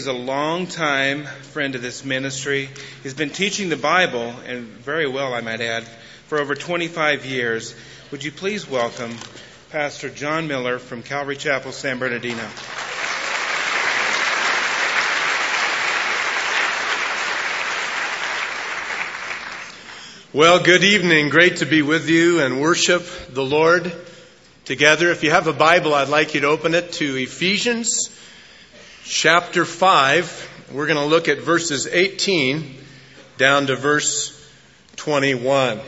He's a long-time friend of this ministry. He's been teaching the Bible, and very well, I might add, for over 25 years. Would you please welcome Pastor John Miller from Calvary Chapel, San Bernardino. Well, good evening. Great to be with you and worship the Lord together. If you have a Bible, I'd like you to open it to Ephesians chapter 5, we're going to look at verses 18 down to verse 21.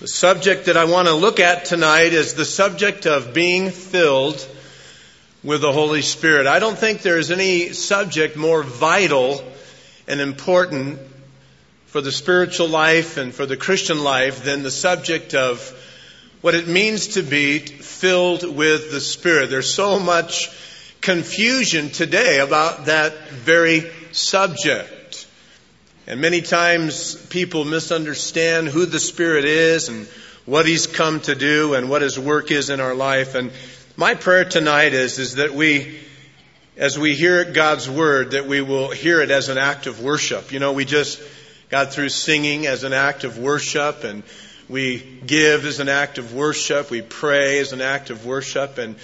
The subject that I want to look at tonight is the subject of being filled with the Holy Spirit. I don't think there is any subject more vital and important for the spiritual life and for the Christian life than the subject of what it means to be filled with the Spirit. There's so much confusion today about that very subject. And many times people misunderstand who the Spirit is and what He's come to do and what His work is in our life. And my prayer tonight is that we, as we hear God's Word, that we will hear it as an act of worship. You know, we just got through singing as an act of worship, and we give as an act of worship, we pray as an act of worship, and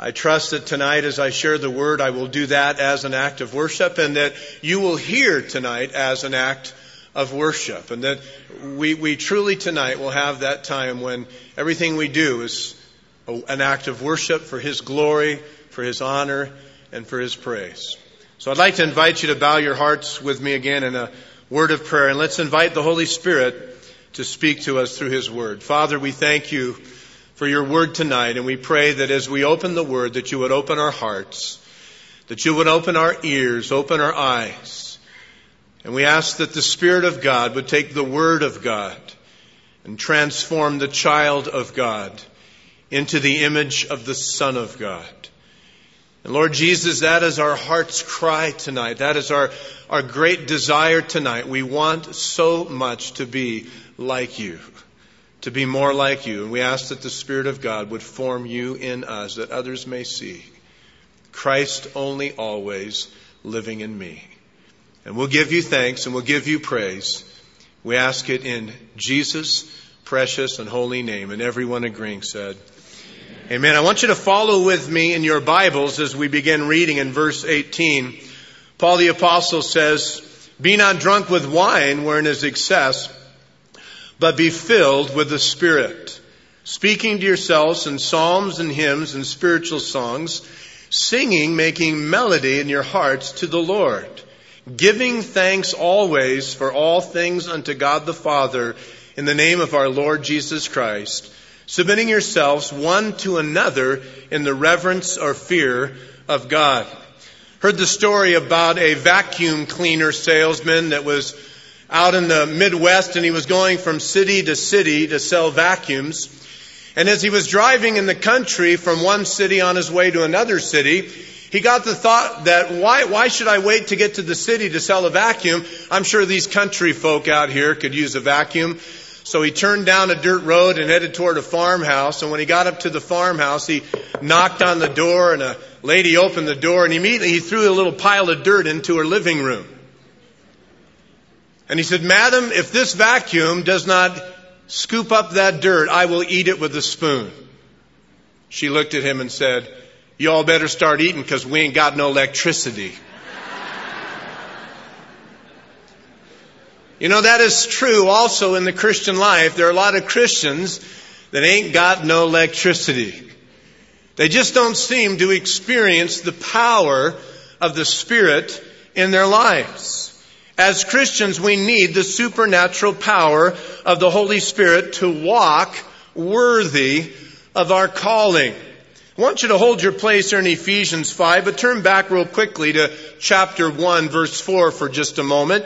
I trust that tonight as I share the Word, I will do that as an act of worship, and that you will hear tonight as an act of worship, and that we truly tonight will have that time when everything we do is an act of worship for His glory, for His honor, and for His praise. So I'd like to invite you to bow your hearts with me again in a word of prayer, and let's invite the Holy Spirit to speak to us through His Word. Father, we thank You for Your Word tonight, and we pray that as we open the Word, that You would open our hearts, that You would open our ears, open our eyes. And we ask that the Spirit of God would take the Word of God and transform the child of God into the image of the Son of God. And Lord Jesus, that is our heart's cry tonight. That is our great desire tonight. We want so much to be like You, to be more like You. And we ask that the Spirit of God would form You in us, that others may see Christ only always living in me. And we'll give You thanks and we'll give You praise. We ask it in Jesus' precious and holy name. And everyone agreeing said, Amen. Amen. I want you to follow with me in your Bibles as we begin reading in verse 18. Paul the Apostle says, "Be not drunk with wine wherein is excess, but be filled with the Spirit, speaking to yourselves in psalms and hymns and spiritual songs, singing, making melody in your hearts to the Lord, giving thanks always for all things unto God the Father in the name of our Lord Jesus Christ, submitting yourselves one to another in the reverence or fear of God." Heard the story about a vacuum cleaner salesman that was out in the Midwest, and he was going from city to city to sell vacuums. And as he was driving in the country from one city on his way to another city, he got the thought that, why should I wait to get to the city to sell a vacuum? I'm sure these country folk out here could use a vacuum. So he turned down a dirt road and headed toward a farmhouse. And when he got up to the farmhouse, he knocked on the door, and a lady opened the door, and immediately he threw a little pile of dirt into her living room. And he said, "Madam, if this vacuum does not scoop up that dirt, I will eat it with a spoon." She looked at him and said, "You all better start eating because we ain't got no electricity." You know, that is true also in the Christian life. There are a lot of Christians that ain't got no electricity. They just don't seem to experience the power of the Spirit in their lives. As Christians, we need the supernatural power of the Holy Spirit to walk worthy of our calling. I want you to hold your place here in Ephesians 5, but turn back real quickly to chapter 1, verse 4 for just a moment.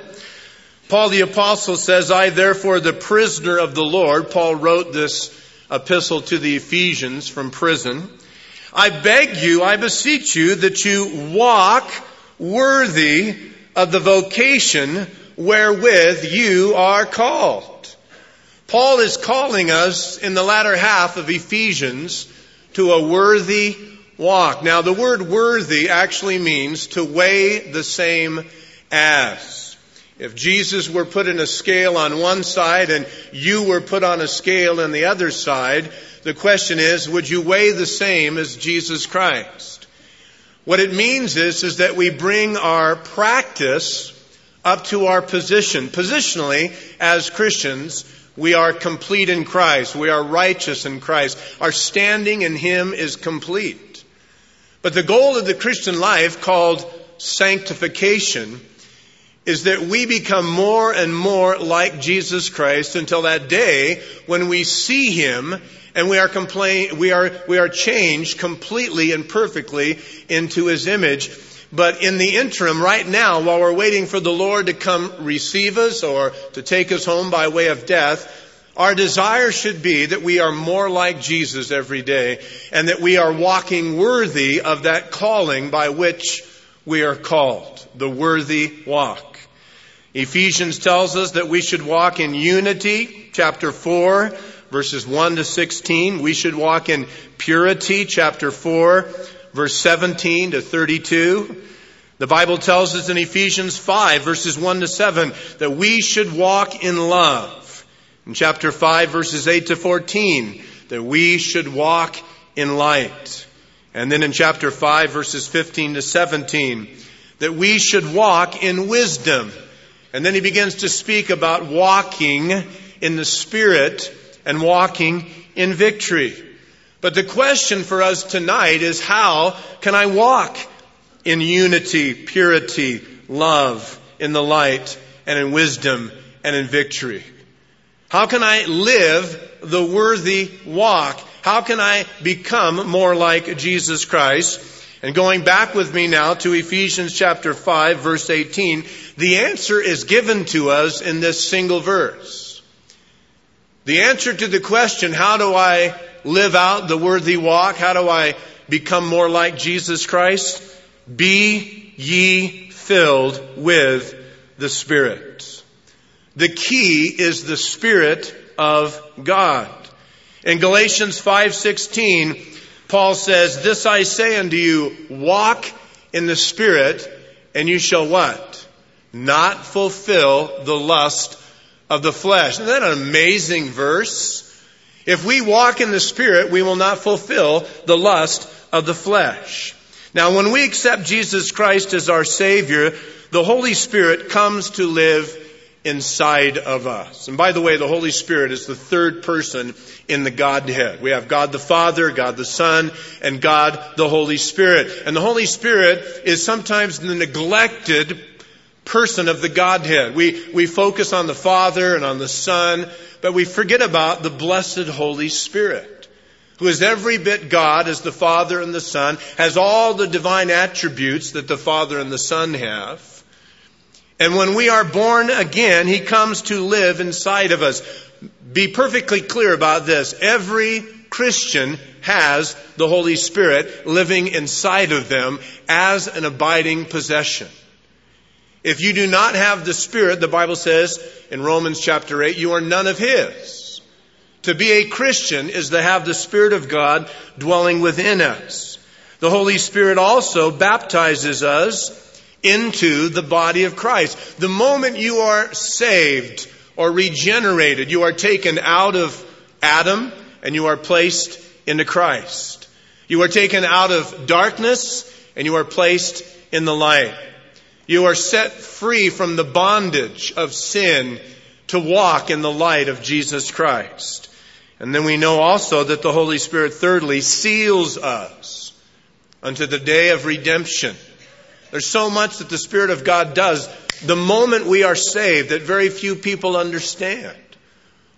Paul the Apostle says, "I therefore, the prisoner of the Lord," Paul wrote this epistle to the Ephesians from prison, "I beg you, I beseech you, that you walk worthy of the vocation wherewith you are called." Paul is calling us in the latter half of Ephesians to a worthy walk. Now, the word worthy actually means to weigh the same as. If Jesus were put in a scale on one side and you were put on a scale on the other side, the question is, would you weigh the same as Jesus Christ? What it means is that we bring our practice up to our position. Positionally, as Christians, we are complete in Christ. We are righteous in Christ. Our standing in Him is complete. But the goal of the Christian life, called sanctification, is that we become more and more like Jesus Christ until that day when we see Him and we are changed completely and perfectly into His image. But in the interim, right now, while we're waiting for the Lord to come receive us or to take us home by way of death, our desire should be that we are more like Jesus every day and that we are walking worthy of that calling by which we are called, the worthy walk. Ephesians tells us that we should walk in unity, chapter 4, verses 1 to 16. We should walk in purity, chapter 4, verse 17 to 32. The Bible tells us in Ephesians 5, verses 1 to 7, that we should walk in love. In chapter 5, verses 8 to 14, that we should walk in light. And then in chapter 5, verses 15 to 17, that we should walk in wisdom. And then he begins to speak about walking in the Spirit and walking in victory. But the question for us tonight is, how can I walk in unity, purity, love, in the light, and in wisdom, and in victory? How can I live the worthy walk? How can I become more like Jesus Christ? And going back with me now to Ephesians chapter 5, verse 18, the answer is given to us in this single verse. The answer to the question, how do I live out the worthy walk? How do I become more like Jesus Christ? Be ye filled with the Spirit. The key is the Spirit of God. In Galatians 5:16, Paul says, "This I say unto you, walk in the Spirit, and you shall what? Not fulfill the lust of the flesh." Isn't that an amazing verse? If we walk in the Spirit, we will not fulfill the lust of the flesh. Now, when we accept Jesus Christ as our Savior, the Holy Spirit comes to live inside of us. And by the way, the Holy Spirit is the third person in the Godhead. We have God the Father, God the Son, and God the Holy Spirit. And the Holy Spirit is sometimes the neglected person of the Godhead. We focus on the Father and on the Son, but we forget about the blessed Holy Spirit, who is every bit God as the Father and the Son, has all the divine attributes that the Father and the Son have. And when we are born again, He comes to live inside of us. Be perfectly clear about this. Every Christian has the Holy Spirit living inside of them as an abiding possession. If you do not have the Spirit, the Bible says in Romans chapter 8, you are none of His. To be a Christian is to have the Spirit of God dwelling within us. The Holy Spirit also baptizes us into the body of Christ. The moment you are saved or regenerated, you are taken out of Adam and you are placed into Christ. You are taken out of darkness and you are placed in the light. You are set free from the bondage of sin to walk in the light of Jesus Christ. And then we know also that the Holy Spirit, thirdly, seals us unto the day of redemption. There's so much that the Spirit of God does the moment we are saved that very few people understand.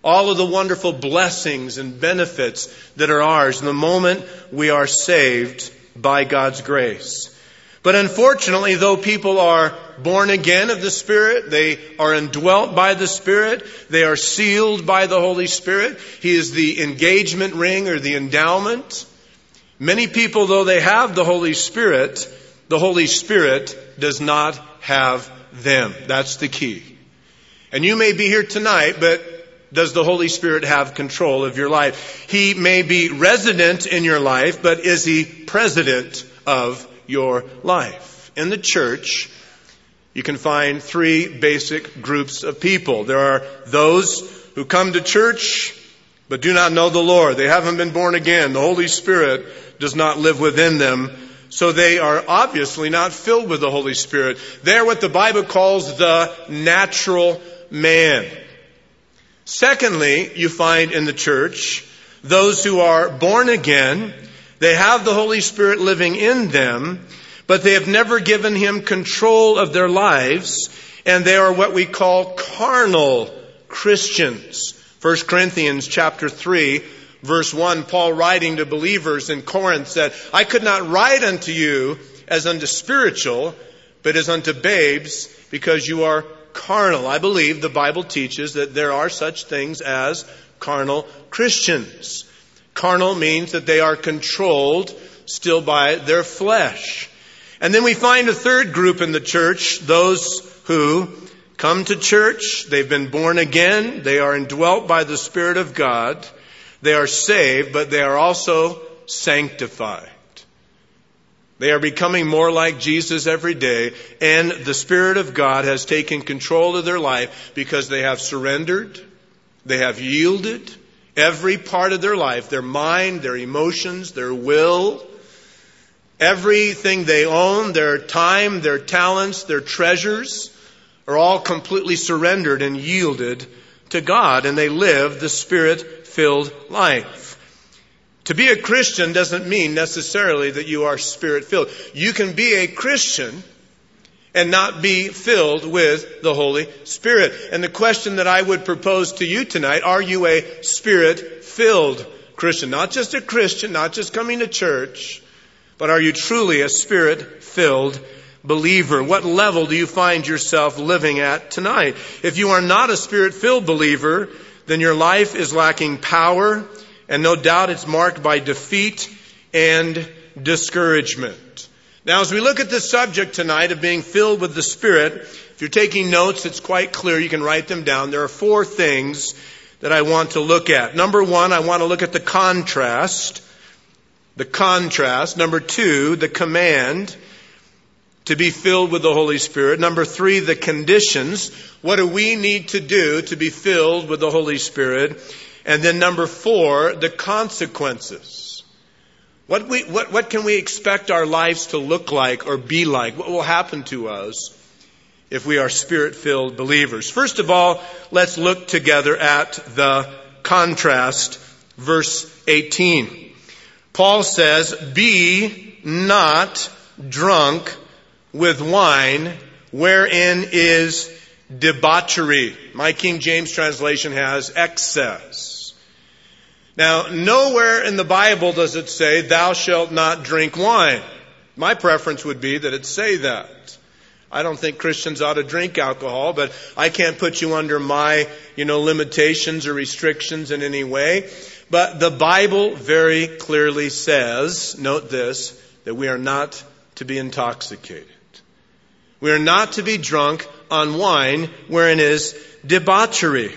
All of the wonderful blessings and benefits that are ours the moment we are saved by God's grace. But unfortunately, though people are born again of the Spirit, they are indwelt by the Spirit, they are sealed by the Holy Spirit. He is the engagement ring or the endowment. Many people, though they have the Holy Spirit does not have them. That's the key. And you may be here tonight, but does the Holy Spirit have control of your life? He may be resident in your life, but is he president of your life? In the church, you can find three basic groups of people. There are those who come to church but do not know the Lord. They haven't been born again. The Holy Spirit does not live within them. So they are obviously not filled with the Holy Spirit. They're what the Bible calls the natural man. Secondly, you find in the church those who are born again. They have the Holy Spirit living in them, but they have never given him control of their lives, and they are what we call carnal Christians. 1 Corinthians chapter 3, verse 1, Paul writing to believers in Corinth said, "I could not write unto you as unto spiritual, but as unto babes, because you are carnal." I believe the Bible teaches that there are such things as carnal Christians. Carnal means that they are controlled still by their flesh. And then we find a third group in the church, those who come to church, they've been born again, they are indwelt by the Spirit of God, they are saved, but they are also sanctified. They are becoming more like Jesus every day, and the Spirit of God has taken control of their life because they have surrendered, they have yielded every part of their life, their mind, their emotions, their will, everything they own, their time, their talents, their treasures, are all completely surrendered and yielded to God, and they live the Spirit-filled life. To be a Christian doesn't mean necessarily that you are Spirit-filled. You can be a Christian and not be filled with the Holy Spirit. And the question that I would propose to you tonight, are you a Spirit-filled Christian? Not just a Christian, not just coming to church, but are you truly a Spirit-filled believer? What level do you find yourself living at tonight? If you are not a Spirit-filled believer, then your life is lacking power, and no doubt it's marked by defeat and discouragement. Now, as we look at this subject tonight of being filled with the Spirit, if you're taking notes, it's quite clear. You can write them down. There are four things that I want to look at. Number one, I want to look at the contrast. The contrast. Number two, the command to be filled with the Holy Spirit. Number three, the conditions. What do we need to do to be filled with the Holy Spirit? And then number four, the consequences. What can we expect our lives to look like or be like? What will happen to us if we are Spirit-filled believers? First of all, let's look together at the contrast. Verse 18. Paul says, "Be not drunk with wine, wherein is debauchery." My King James translation has excess. Now, nowhere in the Bible does it say, "Thou shalt not drink wine." My preference would be that it say that. I don't think Christians ought to drink alcohol, but I can't put you under my, limitations or restrictions in any way. But the Bible very clearly says, note this, that we are not to be intoxicated. We are not to be drunk on wine, wherein is debauchery.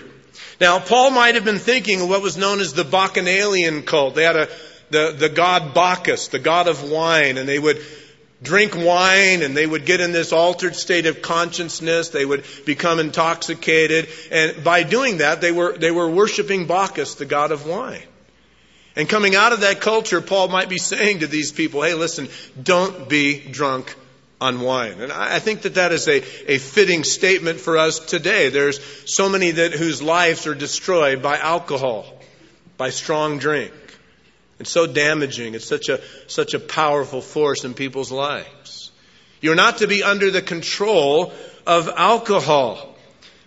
Now, Paul might have been thinking of what was known as the Bacchanalian cult. They had the god Bacchus, the god of wine, and they would drink wine, and they would get in this altered state of consciousness. They would become intoxicated, and by doing that, they were worshiping Bacchus, the god of wine. And coming out of that culture, Paul might be saying to these people, "Hey, listen, don't be drunk on wine." And I think that is a fitting statement for us today. There's so many whose lives are destroyed by alcohol, by strong drink. It's so damaging. It's such a powerful force in people's lives. You're not to be under the control of alcohol.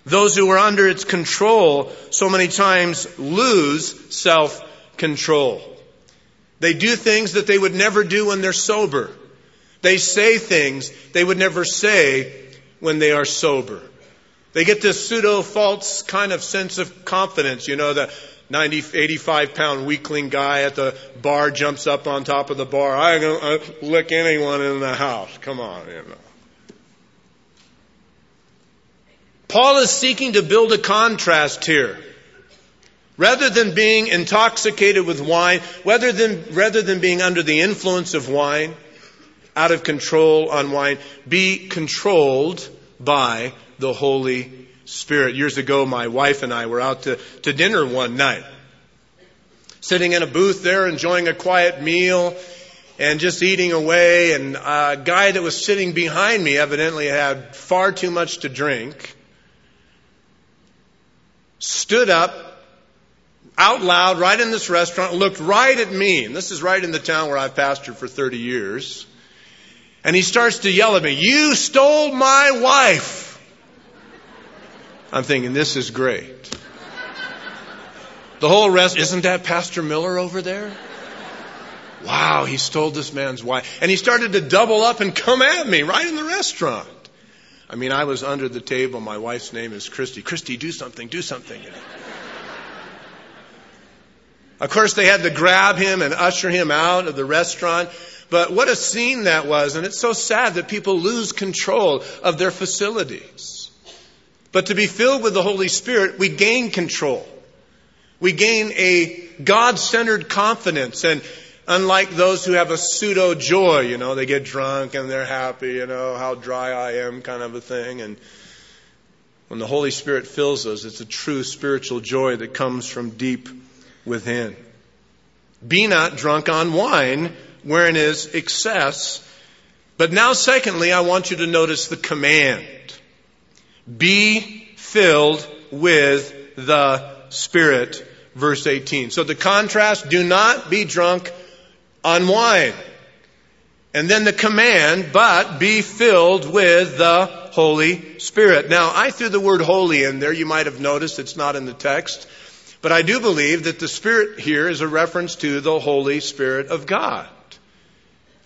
Those who are under its control so many times lose self-control. They do things that they would never do when they're sober. They say things they would never say when they are sober. They get this pseudo-false kind of sense of confidence. The 85-pound weakling guy at the bar jumps up on top of the bar. "I'm going to lick anyone in the house. Come on, Paul is seeking to build a contrast here. Rather than being intoxicated with wine, rather than being under the influence of wine, out of control on wine, be controlled by the Holy Spirit. Years ago, my wife and I were out to dinner one night, sitting in a booth there, enjoying a quiet meal and just eating away. And a guy that was sitting behind me evidently had far too much to drink, stood up out loud right in this restaurant, looked right at me. And this is right in the town where I've pastored for 30 years. And he starts to yell at me, "You stole my wife." I'm thinking, this is great. The whole rest, isn't that Pastor Miller over there? Wow, he stole this man's wife. And he started to double up and come at me right in the restaurant. I mean, I was under the table. My wife's name is Christy. "Christy, do something, do something." Of course, they had to grab him and usher him out of the restaurant. But what a scene that was. And it's so sad that people lose control of their facilities. But to be filled with the Holy Spirit, we gain control. We gain a God-centered confidence. And unlike those who have a pseudo joy, you know, they get drunk and they're happy, you know, how dry I am kind of a thing. And when the Holy Spirit fills us, it's a true spiritual joy that comes from deep within. Be not drunk on wine, wherein is excess. But now, secondly, I want you to notice the command. Be filled with the Spirit, verse 18. So the contrast, do not be drunk on wine. And then the command, but be filled with the Holy Spirit. Now, I threw the word holy in there. You might have noticed it's not in the text. But I do believe that the Spirit here is a reference to the Holy Spirit of God.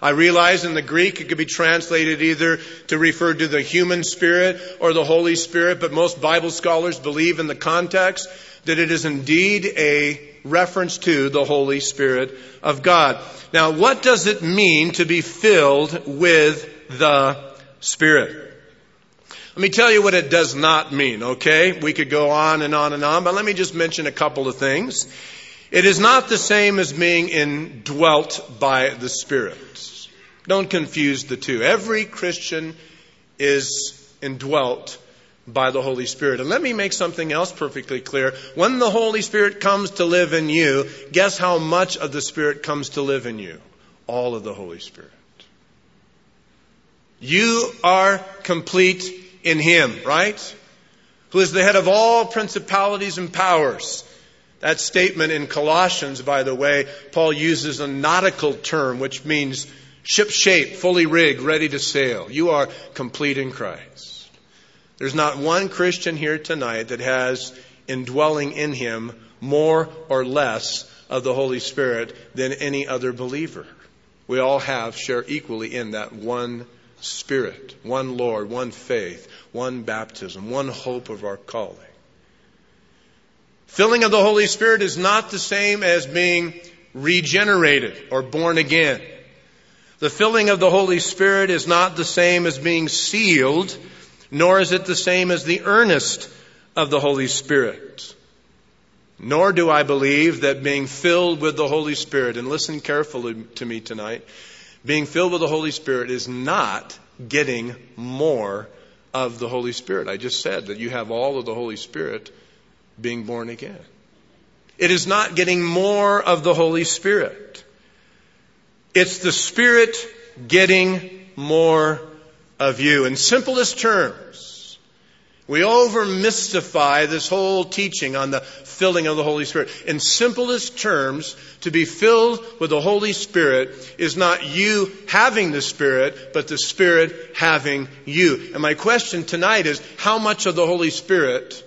I realize in the Greek it could be translated either to refer to the human spirit or the Holy Spirit, but most Bible scholars believe in the context that it is indeed a reference to the Holy Spirit of God. Now, what does it mean to be filled with the Spirit? Let me tell you what it does not mean, okay? We could go on and on and on, but let me just mention a couple of things. It is not the same as being indwelt by the Spirit. Don't confuse the two. Every Christian is indwelt by the Holy Spirit. And let me make something else perfectly clear. When the Holy Spirit comes to live in you, guess how much of the Spirit comes to live in you? All of the Holy Spirit. You are complete in Him, right? Who is the head of all principalities and powers. That statement in Colossians, by the way, Paul uses a nautical term, which means ship-shape, fully rigged, ready to sail. You are complete in Christ. There's not one Christian here tonight that has indwelling in him more or less of the Holy Spirit than any other believer. We all share equally in that one Spirit, one Lord, one faith, one baptism, one hope of our calling. Filling of the Holy Spirit is not the same as being regenerated or born again. The filling of the Holy Spirit is not the same as being sealed, nor is it the same as the earnest of the Holy Spirit. Nor do I believe that being filled with the Holy Spirit, and listen carefully to me tonight, being filled with the Holy Spirit is not getting more of the Holy Spirit. I just said that you have all of the Holy Spirit being born again. It is not getting more of the Holy Spirit. It's the Spirit getting more of you. In simplest terms, we over-mystify this whole teaching on the filling of the Holy Spirit. In simplest terms, to be filled with the Holy Spirit is not you having the Spirit, but the Spirit having you. And my question tonight is, how much of the Holy Spirit...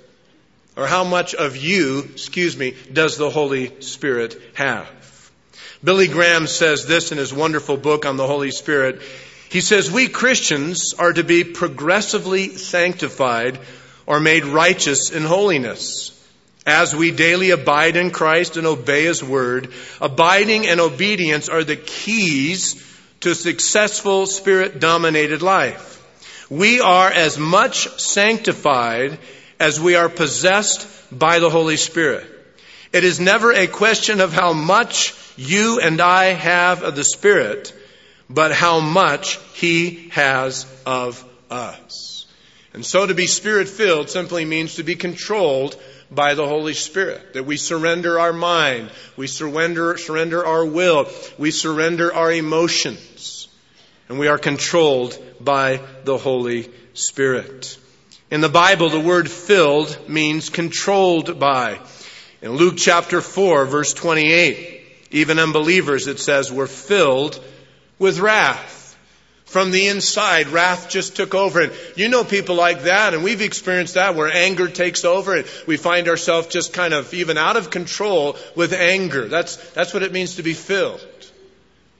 or how much of you, does the Holy Spirit have? Billy Graham says this in his wonderful book on the Holy Spirit. He says, we Christians are to be progressively sanctified or made righteous in holiness as we daily abide in Christ and obey His Word. Abiding and obedience are the keys to successful Spirit-dominated life. We are as much sanctified as we are possessed by the Holy Spirit. It is never a question of how much you and I have of the Spirit, but how much He has of us. And so to be Spirit-filled simply means to be controlled by the Holy Spirit, that we surrender our mind, we surrender our will, we surrender our emotions, and we are controlled by the Holy Spirit. In the Bible, the word filled means controlled by. In Luke chapter 4, verse 28, even unbelievers, it says, were filled with wrath. From the inside, wrath just took over. And you know people like that, and we've experienced that, where anger takes over, and we find ourselves just kind of even out of control with anger. That's what it means to be filled.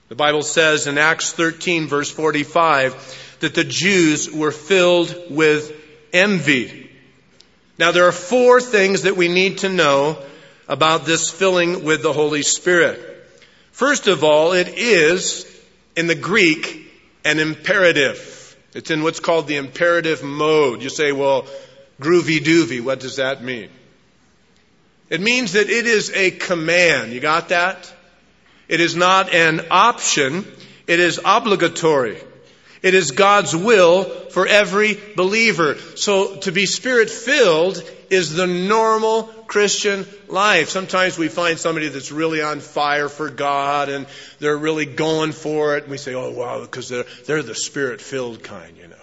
The Bible says in Acts 13, verse 45, that the Jews were filled with envy. Now, there are four things that we need to know about this filling with the Holy Spirit. First of all, it is, in the Greek, an imperative. It's in what's called the imperative mode. You say, well, groovy-doovy, what does that mean? It means that it is a command. You got that? It is not an option. It is obligatory. It is God's will for every believer. So to be Spirit-filled is the normal Christian life. Sometimes we find somebody that's really on fire for God and they're really going for it. And we say, oh, wow, because they're the Spirit-filled kind, you know.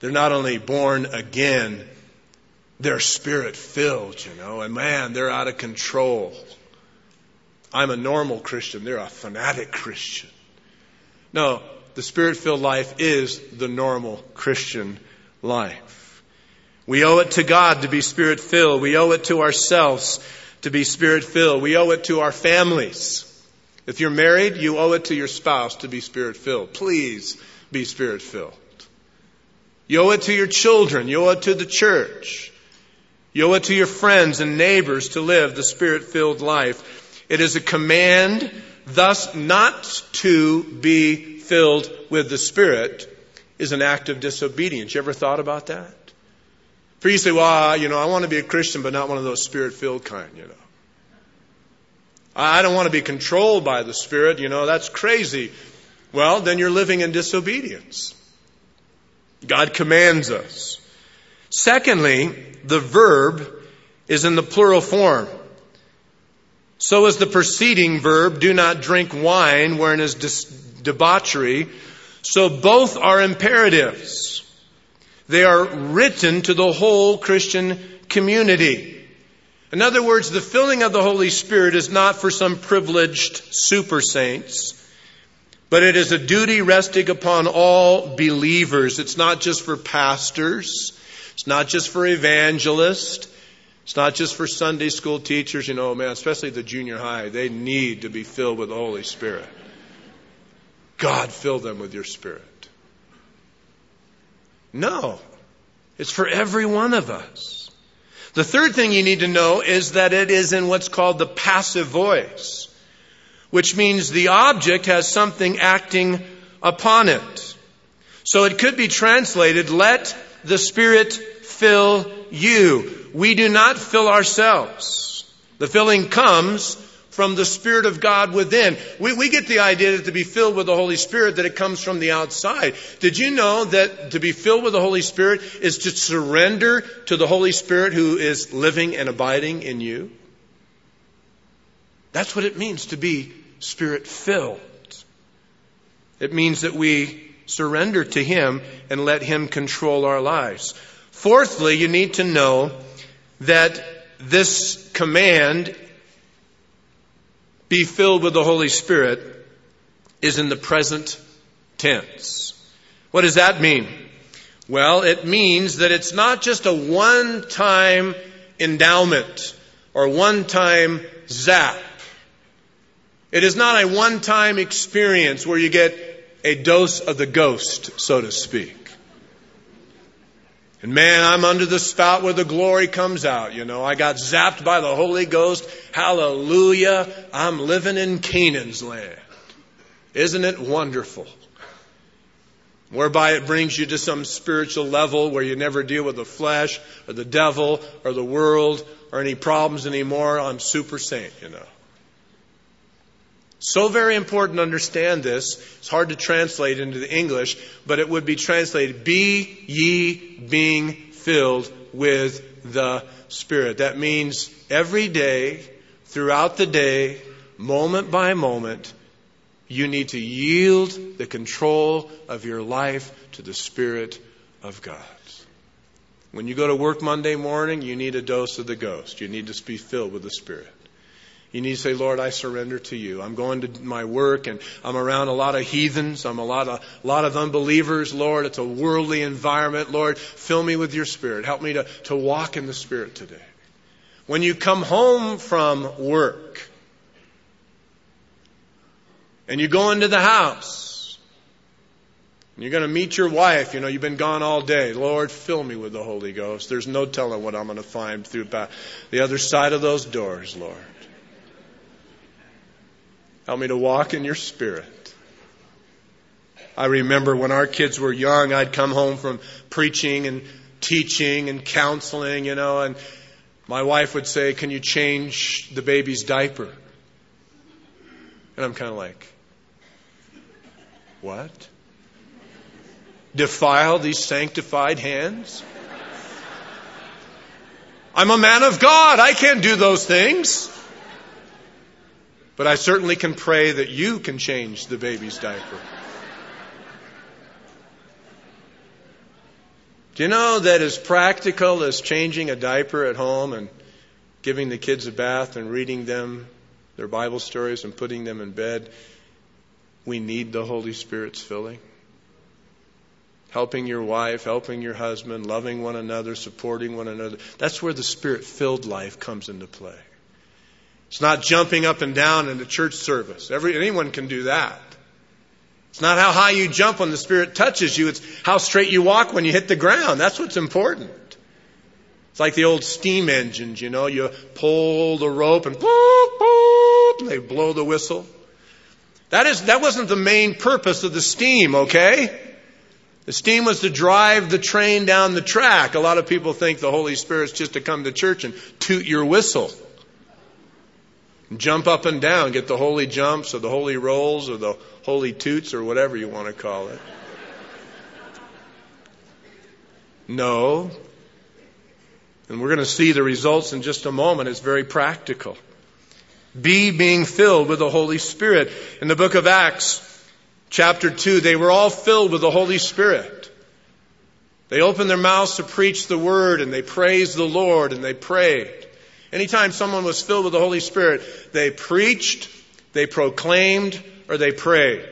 They're not only born again, they're Spirit-filled, you know. And man, they're out of control. I'm a normal Christian. They're a fanatic Christian. No. The Spirit-filled life is the normal Christian life. We owe it to God to be Spirit-filled. We owe it to ourselves to be Spirit-filled. We owe it to our families. If you're married, you owe it to your spouse to be Spirit-filled. Please be Spirit-filled. You owe it to your children. You owe it to the church. You owe it to your friends and neighbors to live the Spirit-filled life. It is a command, thus not to be filled with the Spirit is an act of disobedience. You ever thought about that? For you say, well, you know, I want to be a Christian, but not one of those Spirit-filled kind, you know. I don't want to be controlled by the Spirit, you know, that's crazy. Well, then you're living in disobedience. God commands us. Secondly, the verb is in the plural form. So is the preceding verb, do not drink wine, wherein is debauchery. So both are imperatives. They are written to the whole Christian community. In other words, the filling of the Holy Spirit is not for some privileged super saints, but it is a duty resting upon all believers. It's not just for pastors. It's not just for evangelists. It's not just for Sunday school teachers. You know, man, especially the junior high, they need to be filled with the Holy Spirit. God, fill them with your Spirit. No, it's for every one of us. The third thing you need to know is that it is in what's called the passive voice, which means the object has something acting upon it. So it could be translated, let the Spirit fill you. We do not fill ourselves. The filling comes from the Spirit of God within. We get the idea that to be filled with the Holy Spirit, that it comes from the outside. Did you know that to be filled with the Holy Spirit is to surrender to the Holy Spirit who is living and abiding in you? That's what it means to be Spirit-filled. It means that we surrender to Him and let Him control our lives. Fourthly, you need to know that this command, be filled with the Holy Spirit, is in the present tense. What does that mean? Well, it means that it's not just a one-time endowment or one-time zap. It is not a one-time experience where you get a dose of the ghost, so to speak. And man, I'm under the spout where the glory comes out, you know. I got zapped by the Holy Ghost. Hallelujah. I'm living in Canaan's land. Isn't it wonderful? Whereby it brings you to some spiritual level where you never deal with the flesh or the devil or the world or any problems anymore. I'm super saint, you know. So very important to understand this. It's hard to translate into the English, but it would be translated, be ye being filled with the Spirit. That means every day, throughout the day, moment by moment, you need to yield the control of your life to the Spirit of God. When you go to work Monday morning, you need a dose of the Ghost. You need to be filled with the Spirit. You need to say, Lord, I surrender to you. I'm going to my work and I'm around a lot of heathens. I'm a lot of unbelievers, Lord. It's a worldly environment. Lord, fill me with your Spirit. Help me to walk in the Spirit today. When you come home from work and you go into the house and you're going to meet your wife, you know, you've been gone all day. Lord, fill me with the Holy Ghost. There's no telling what I'm going to find through the other side of those doors, Lord. Help me to walk in your Spirit. I remember when our kids were young, I'd come home from preaching and teaching and counseling, you know, and my wife would say, can you change the baby's diaper? And I'm kind of like, what? Defile these sanctified hands? I'm a man of God. I can't do those things. But I certainly can pray that you can change the baby's diaper. Do you know that as practical as changing a diaper at home and giving the kids a bath and reading them their Bible stories and putting them in bed, we need the Holy Spirit's filling? Helping your wife, helping your husband, loving one another, supporting one another. That's where the Spirit-filled life comes into play. It's not jumping up and down in the church service. Anyone can do that. It's not how high you jump when the Spirit touches you. It's how straight you walk when you hit the ground. That's what's important. It's like the old steam engines, you know. You pull the rope and they blow the whistle. That wasn't the main purpose of the steam, okay? The steam was to drive the train down the track. A lot of people think the Holy Spirit's just to come to church and toot your whistle. Jump up and down, get the holy jumps or the holy rolls or the holy toots or whatever you want to call it. No. And we're going to see the results in just a moment. It's very practical. Being filled with the Holy Spirit. In the book of Acts, chapter 2, they were all filled with the Holy Spirit. They opened their mouths to preach the word and they praised the Lord and they prayed. Anytime someone was filled with the Holy Spirit, they preached, they proclaimed, or they prayed.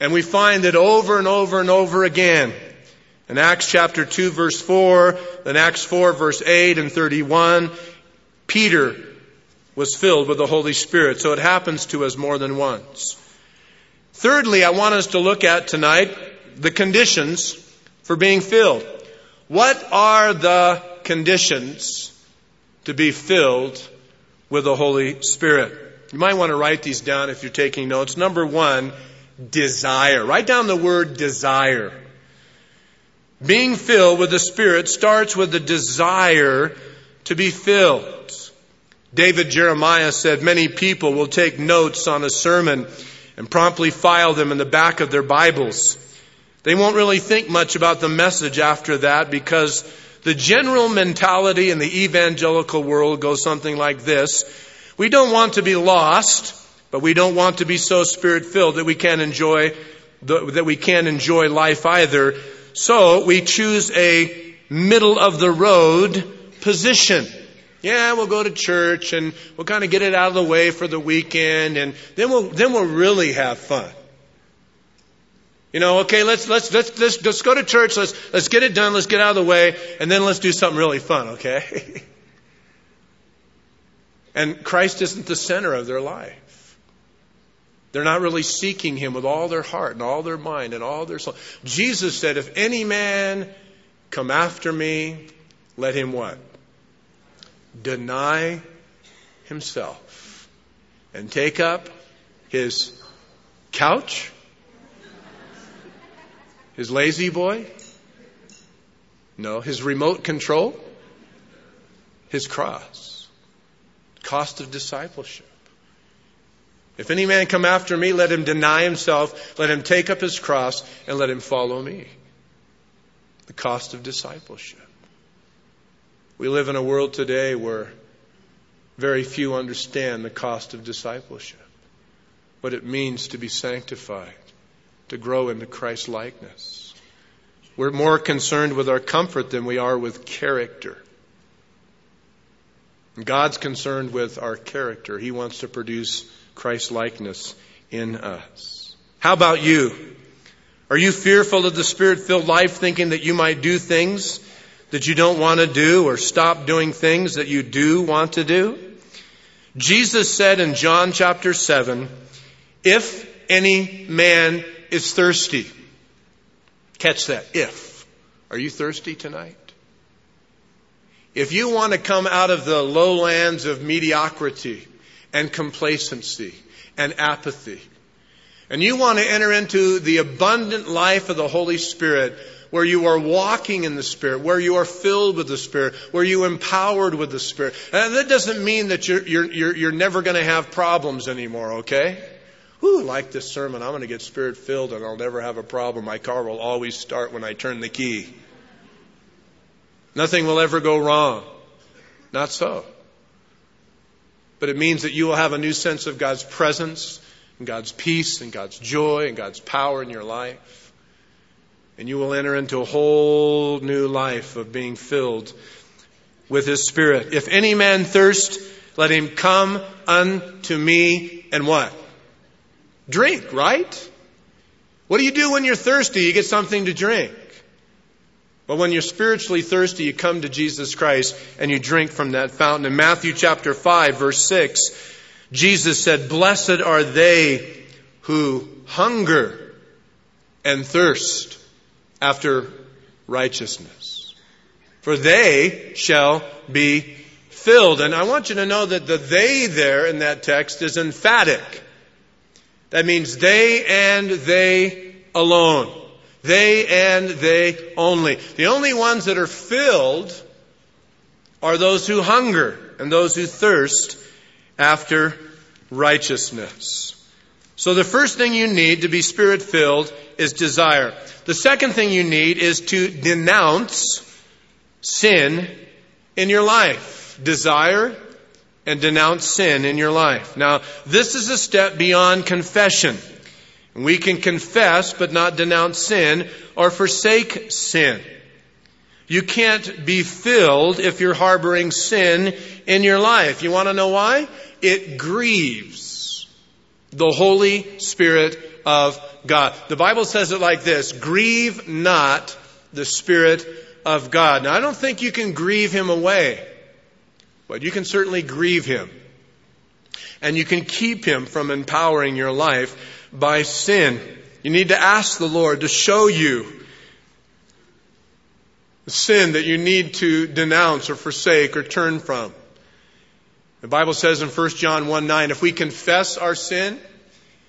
And we find that over and over and over again. In Acts chapter 2, verse 4, then Acts 4, verse 8 and 31, Peter was filled with the Holy Spirit. So it happens to us more than once. Thirdly, I want us to look at tonight the conditions for being filled. What are the conditions to be filled with the Holy Spirit? You might want to write these down if you're taking notes. Number one, desire. Write down the word desire. Being filled with the Spirit starts with the desire to be filled. David Jeremiah said, many people will take notes on a sermon and promptly file them in the back of their Bibles. They won't really think much about the message after that because the general mentality in the evangelical world goes something like this. We don't want to be lost, but we don't want to be so Spirit-filled that we can't enjoy life either. So we choose a middle-of-the-road position. Yeah, we'll go to church and we'll kind of get it out of the way for the weekend and then we'll really have fun. You know, okay, let's go to church, let's get it done, let's get out of the way, and then let's do something really fun, okay? And Christ isn't the center of their life. They're not really seeking Him with all their heart and all their mind and all their soul. Jesus said, if any man come after me, let him what? Deny himself and take up his couch, his lazy boy? No. His remote control? his cross, cost of discipleship. If any man come after me, let him deny himself, let him take up his cross, and let him follow me. The cost of discipleship. We live in a world today where very few understand the cost of discipleship, what it means to be sanctified, to grow into Christ likeness. We're more concerned with our comfort than we are with character. And God's concerned with our character. He wants to produce Christ likeness in us. How about you? Are you fearful of the Spirit-filled life, thinking that you might do things that you don't want to do, or stop doing things that you do want to do? Jesus said in John chapter 7, if any man is thirsty. Catch that, if. Are you thirsty tonight? If you want to come out of the lowlands of mediocrity and complacency and apathy, and you want to enter into the abundant life of the Holy Spirit, where you are walking in the Spirit, where you are filled with the Spirit, where you are empowered with the Spirit. And that doesn't mean that you're never going to have problems anymore, okay? Whew, like this sermon, I'm going to get Spirit-filled and I'll never have a problem. My car will always start when I turn the key. Nothing will ever go wrong. Not so. But it means that you will have a new sense of God's presence, and God's peace, and God's joy, and God's power in your life. And you will enter into a whole new life of being filled with His Spirit. If any man thirst, let him come unto me and what? Drink, right? What do you do when you're thirsty? You get something to drink. But when you're spiritually thirsty, you come to Jesus Christ and you drink from that fountain. In Matthew chapter 5, verse 6, Jesus said, blessed are they who hunger and thirst after righteousness, for they shall be filled. And I want you to know that the they there in that text is emphatic. That means they and they alone. They and they only. The only ones that are filled are those who hunger and those who thirst after righteousness. So the first thing you need to be Spirit-filled is desire. The second thing you need is to denounce sin in your life. Desire and denounce sin in your life. Now, this is a step beyond confession. We can confess but not denounce sin or forsake sin. You can't be filled if you're harboring sin in your life. You want to know why? It grieves the Holy Spirit of God. The Bible says it like this, grieve not the Spirit of God. Now, I don't think you can grieve Him away, but you can certainly grieve Him. And you can keep Him from empowering your life by sin. You need to ask the Lord to show you the sin that you need to denounce or forsake or turn from. The Bible says in 1 John 1:9, if we confess our sin,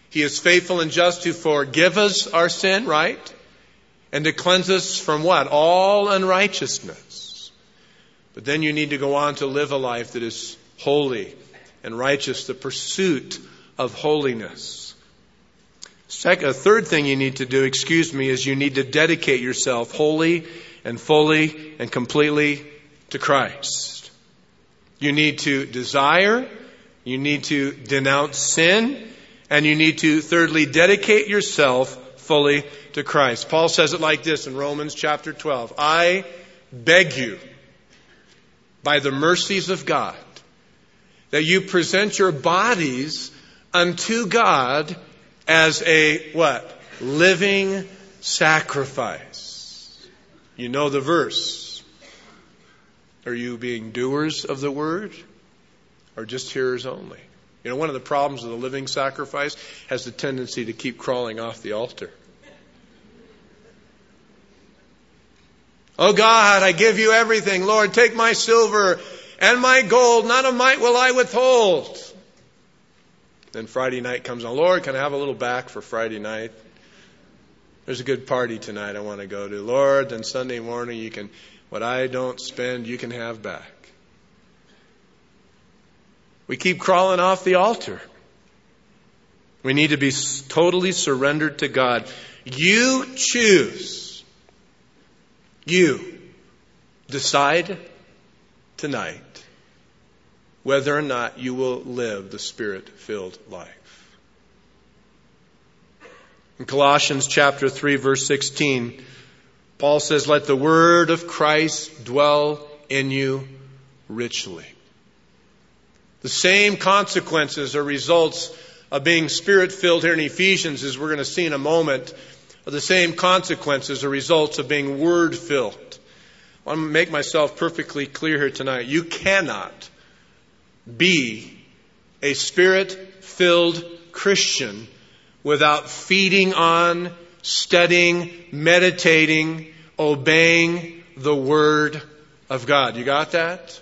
He is faithful and just to forgive us our sin, right? And to cleanse us from what? All unrighteousness. But then you need to go on to live a life that is holy and righteous, the pursuit of holiness. A third thing you need to do, is you need to dedicate yourself wholly and fully and completely to Christ. You need to desire, you need to denounce sin, and you need to, thirdly, dedicate yourself fully to Christ. Paul says it like this in Romans chapter 12. I beg you, by the mercies of God, that you present your bodies unto God as a, what? Living sacrifice. You know the verse. Are you being doers of the word or just hearers only? You know, one of the problems of the living sacrifice has the tendency to keep crawling off the altar. Oh God, I give you everything. Lord, take my silver and my gold. None of mine will I withhold. Then Friday night comes on. Lord, can I have a little back for Friday night? There's a good party tonight I want to go to. Lord, then Sunday morning you can... What I don't spend, you can have back. We keep crawling off the altar. We need to be totally surrendered to God. You choose. You decide tonight whether or not you will live the Spirit-filled life. In Colossians chapter 3, verse 16, Paul says, "Let the word of Christ dwell in you richly." The same consequences or results of being Spirit-filled here in Ephesians, as we're going to see in a moment, are the same consequences or results of being Word-filled. I want to make myself perfectly clear here tonight. You cannot be a Spirit-filled Christian without feeding on, studying, meditating, obeying the Word of God. You got that?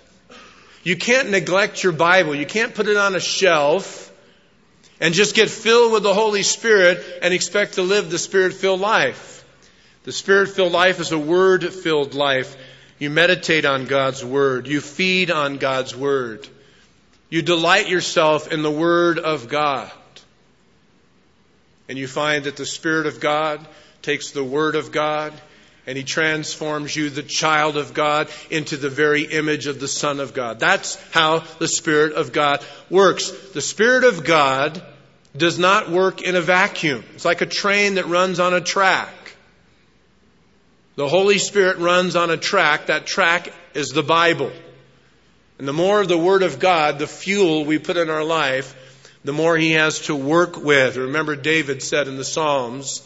You can't neglect your Bible. You can't put it on a shelf and just get filled with the Holy Spirit and expect to live the Spirit-filled life. The Spirit-filled life is a Word-filled life. You meditate on God's Word. You feed on God's Word. You delight yourself in the Word of God. And you find that the Spirit of God takes the Word of God and He transforms you, the child of God, into the very image of the Son of God. That's how the Spirit of God works. The Spirit of God does not work in a vacuum. It's like a train that runs on a track. The Holy Spirit runs on a track. That track is the Bible. And the more of the Word of God, the fuel we put in our life, the more He has to work with. Remember, David said in the Psalms,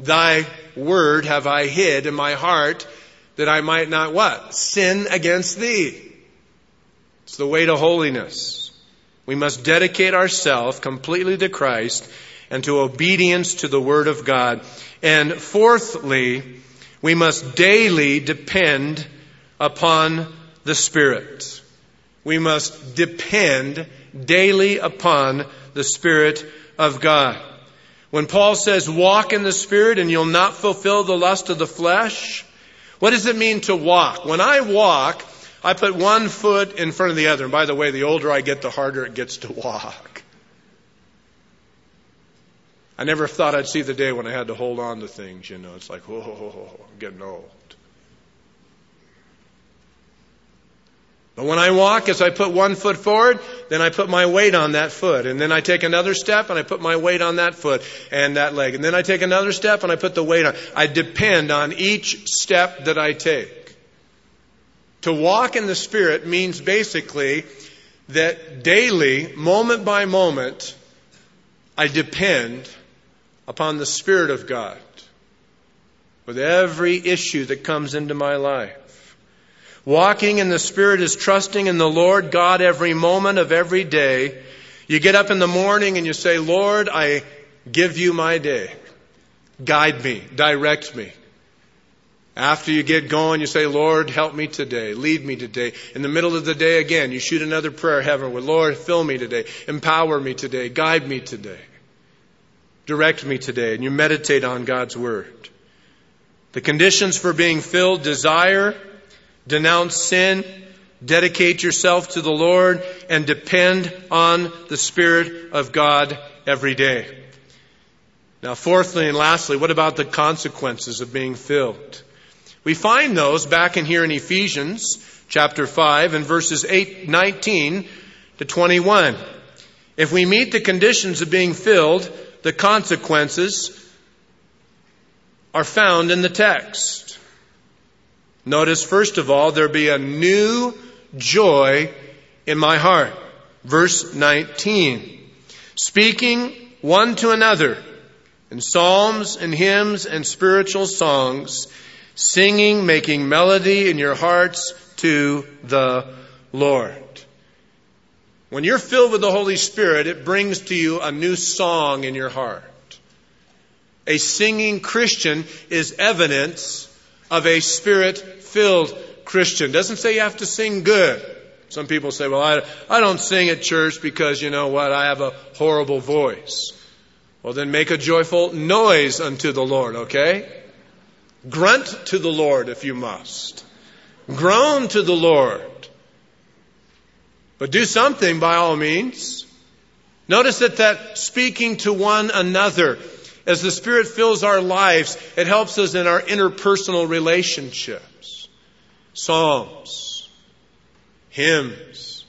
"Thy word have I hid in my heart that I might not" what? "Sin against thee." It's the way to holiness. We must dedicate ourselves completely to Christ and to obedience to the Word of God. And fourthly, we must daily depend upon the Spirit. We must depend daily upon the Spirit of God. When Paul says, "Walk in the Spirit and you'll not fulfill the lust of the flesh," what does it mean to walk? When I walk, I put one foot in front of the other. And by the way, the older I get, the harder it gets to walk. I never thought I'd see the day when I had to hold on to things, you know. It's like, whoa, I'm getting old. But when I walk, as I put one foot forward, then I put my weight on that foot. And then I take another step and I put my weight on that foot and that leg. And then I take another step and I put the weight on. I depend on each step that I take. To walk in the Spirit means basically that daily, moment by moment, I depend upon the Spirit of God with every issue that comes into my life. Walking in the Spirit is trusting in the Lord God every moment of every day. You get up in the morning and you say, "Lord, I give you my day. Guide me, direct me." After you get going, you say, "Lord, help me today. Lead me today." In the middle of the day again, you shoot another prayer heavenward. "Lord, fill me today. Empower me today. Guide me today. Direct me today." And you meditate on God's Word. The conditions for being filled: desire, denounce sin, dedicate yourself to the Lord, and depend on the Spirit of God every day. Now, fourthly and lastly, what about the consequences of being filled? We find those back in here in Ephesians chapter 5 and verses 19 to 21. If we meet the conditions of being filled, the consequences are found in the text. Notice, first of all, "There be a new joy in my heart." Verse 19. "Speaking one to another in psalms and hymns and spiritual songs, singing, making melody in your hearts to the Lord." When you're filled with the Holy Spirit, it brings to you a new song in your heart. A singing Christian is evidence of a Spirit-filled Christian. Doesn't say you have to sing good. Some people say, "Well, I don't sing at church because, you know what, I have a horrible voice." Well, then make a joyful noise unto the Lord, okay? Grunt to the Lord if you must. Groan to the Lord. But do something by all means. Notice that speaking to one another, as the Spirit fills our lives, it helps us in our interpersonal relationships. Psalms, hymns,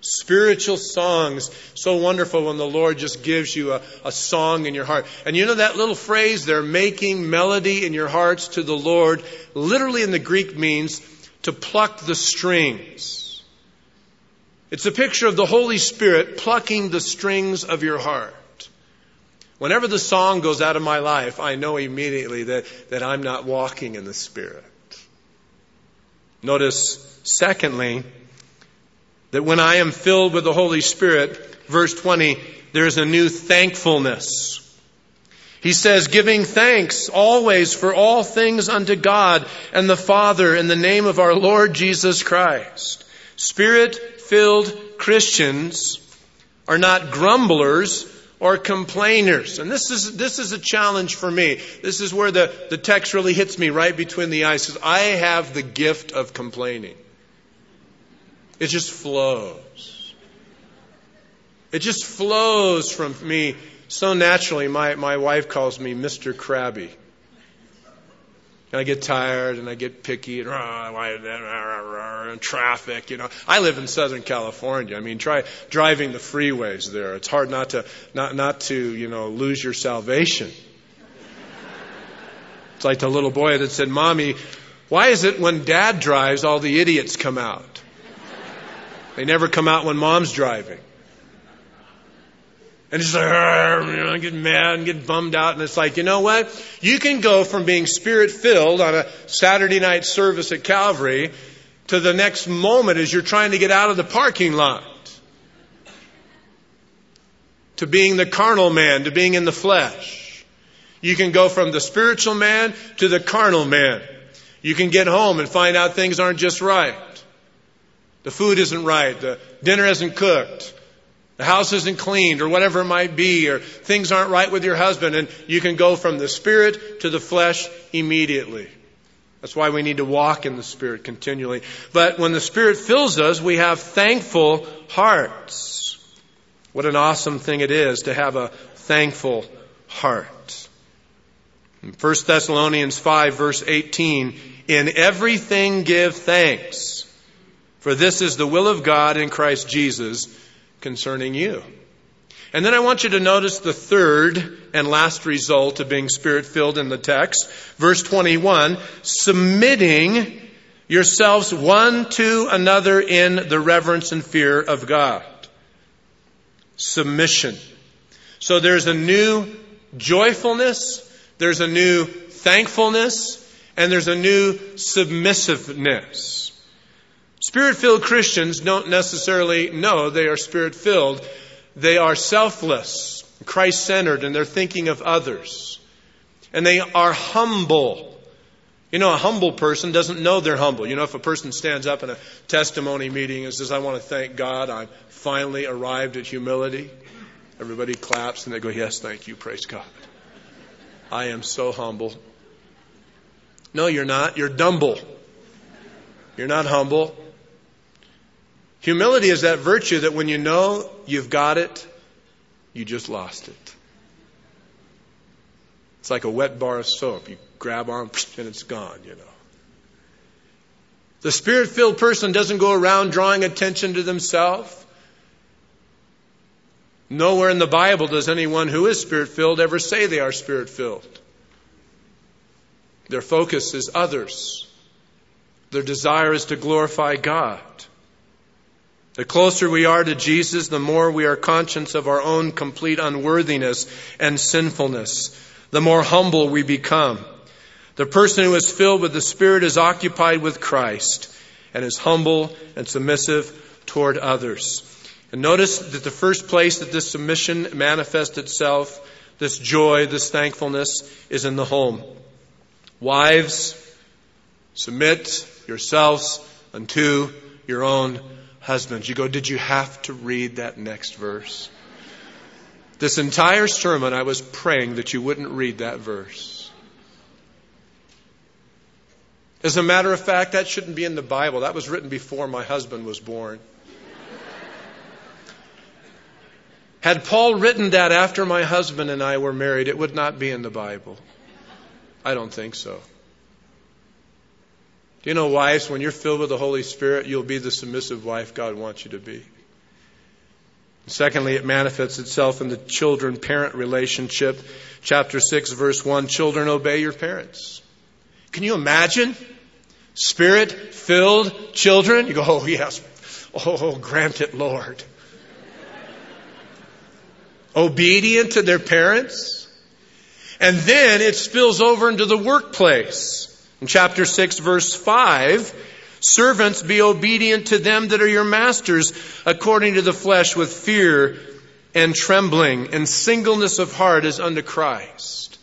spiritual songs. So wonderful when the Lord just gives you a song in your heart. And you know that little phrase there, making melody in your hearts to the Lord, literally in the Greek means to pluck the strings. It's a picture of the Holy Spirit plucking the strings of your heart. Whenever the song goes out of my life, I know immediately that I'm not walking in the Spirit. Notice, secondly, that when I am filled with the Holy Spirit, verse 20, there is a new thankfulness. He says, giving thanks always for all things unto God and the Father in the name of our Lord Jesus Christ. Spirit-filled Christians are not grumblers or complainers. And this is a challenge for me. This is where the text really hits me right between the eyes. It says, I have the gift of complaining. It just flows. It just flows from me so naturally. My wife calls me Mr. Krabby. And I get tired and I get picky and traffic, you know. I live in Southern California. I mean, try driving the freeways there. It's hard not to, you know, lose your salvation. It's like the little boy that said, Mommy, why is it when Dad drives, all the idiots come out? They never come out when Mom's driving. And it's like, you know, I get mad and get bummed out. And it's like, you know what? You can go from being Spirit-filled on a Saturday night service at Calvary to the next moment as you're trying to get out of the parking lot. To being the carnal man, to being in the flesh. You can go from the spiritual man to the carnal man. You can get home and find out things aren't just right. The food isn't right. The dinner isn't cooked. The house isn't cleaned, or whatever it might be, or things aren't right with your husband, and you can go from the Spirit to the flesh immediately. That's why we need to walk in the Spirit continually. But when the Spirit fills us, we have thankful hearts. What an awesome thing it is to have a thankful heart. In 1 Thessalonians 5, verse 18, in everything give thanks, for this is the will of God in Christ Jesus concerning you. And then I want you to notice the third and last result of being Spirit-filled in the text. Verse 21, submitting yourselves one to another in the reverence and fear of God. Submission. So there's a new joyfulness, there's a new thankfulness, and there's a new submissiveness. Spirit-filled Christians don't necessarily know they are Spirit-filled. They are selfless, Christ-centered, and they're thinking of others. And they are humble. You know, a humble person doesn't know they're humble. You know, if a person stands up in a testimony meeting and says, I want to thank God, I've finally arrived at humility. Everybody claps and they go, yes, thank you, praise God. I am so humble. No, you're not. You're dumble. You're not humble. Humility is that virtue that when you know you've got it, you just lost it. It's like a wet bar of soap. You grab on and it's gone, you know. The Spirit-filled person doesn't go around drawing attention to themselves. Nowhere in the Bible does anyone who is Spirit-filled ever say they are Spirit-filled. Their focus is others. Their desire is to glorify God. The closer we are to Jesus, the more we are conscious of our own complete unworthiness and sinfulness. The more humble we become. The person who is filled with the Spirit is occupied with Christ and is humble and submissive toward others. And notice that the first place that this submission manifests itself, this joy, this thankfulness, is in the home. Wives, submit yourselves unto your own husbands. You go, did you have to read that next verse? This entire sermon, I was praying that you wouldn't read that verse. As a matter of fact, that shouldn't be in the Bible. That was written before my husband was born. Had Paul written that after my husband and I were married, it would not be in the Bible. I don't think so. Do you know, wives, when you're filled with the Holy Spirit, you'll be the submissive wife God wants you to be. Secondly, it manifests itself in the children-parent relationship. Chapter 6, verse 1, children, obey your parents. Can you imagine? Spirit-filled children? You go, oh, yes. Oh, grant it, Lord. Obedient to their parents. And then it spills over into the workplace. In chapter 6, verse 5, servants, be obedient to them that are your masters, according to the flesh, with fear and trembling, and singleness of heart as unto Christ.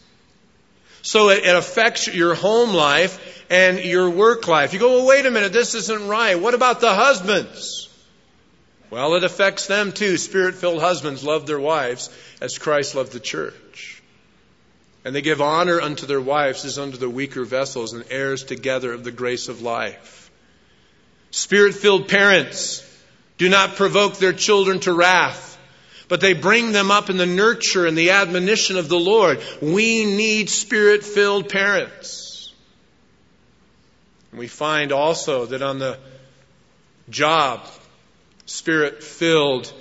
So it affects your home life and your work life. You go, well, wait a minute, this isn't right. What about the husbands? Well, it affects them too. Spirit-filled husbands love their wives as Christ loved the church. And they give honor unto their wives as unto the weaker vessels, and heirs together of the grace of life. Spirit-filled parents do not provoke their children to wrath, but they bring them up in the nurture and the admonition of the Lord. We need Spirit-filled parents. And we find also that on the job, Spirit-filled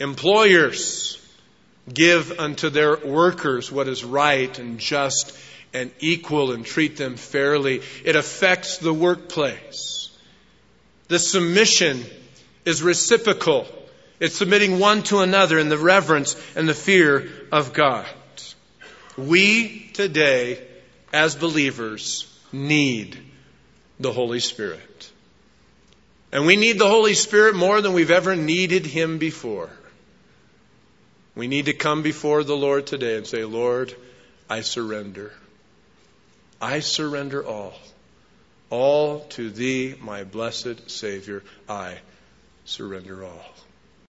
employers give unto their workers what is right and just and equal, and treat them fairly. It affects the workplace. The submission is reciprocal. It's submitting one to another in the reverence and the fear of God. We today, as believers, need the Holy Spirit. And we need the Holy Spirit more than we've ever needed Him before. We need to come before the Lord today and say, Lord, I surrender. I surrender all. All to Thee, my blessed Savior, I surrender all.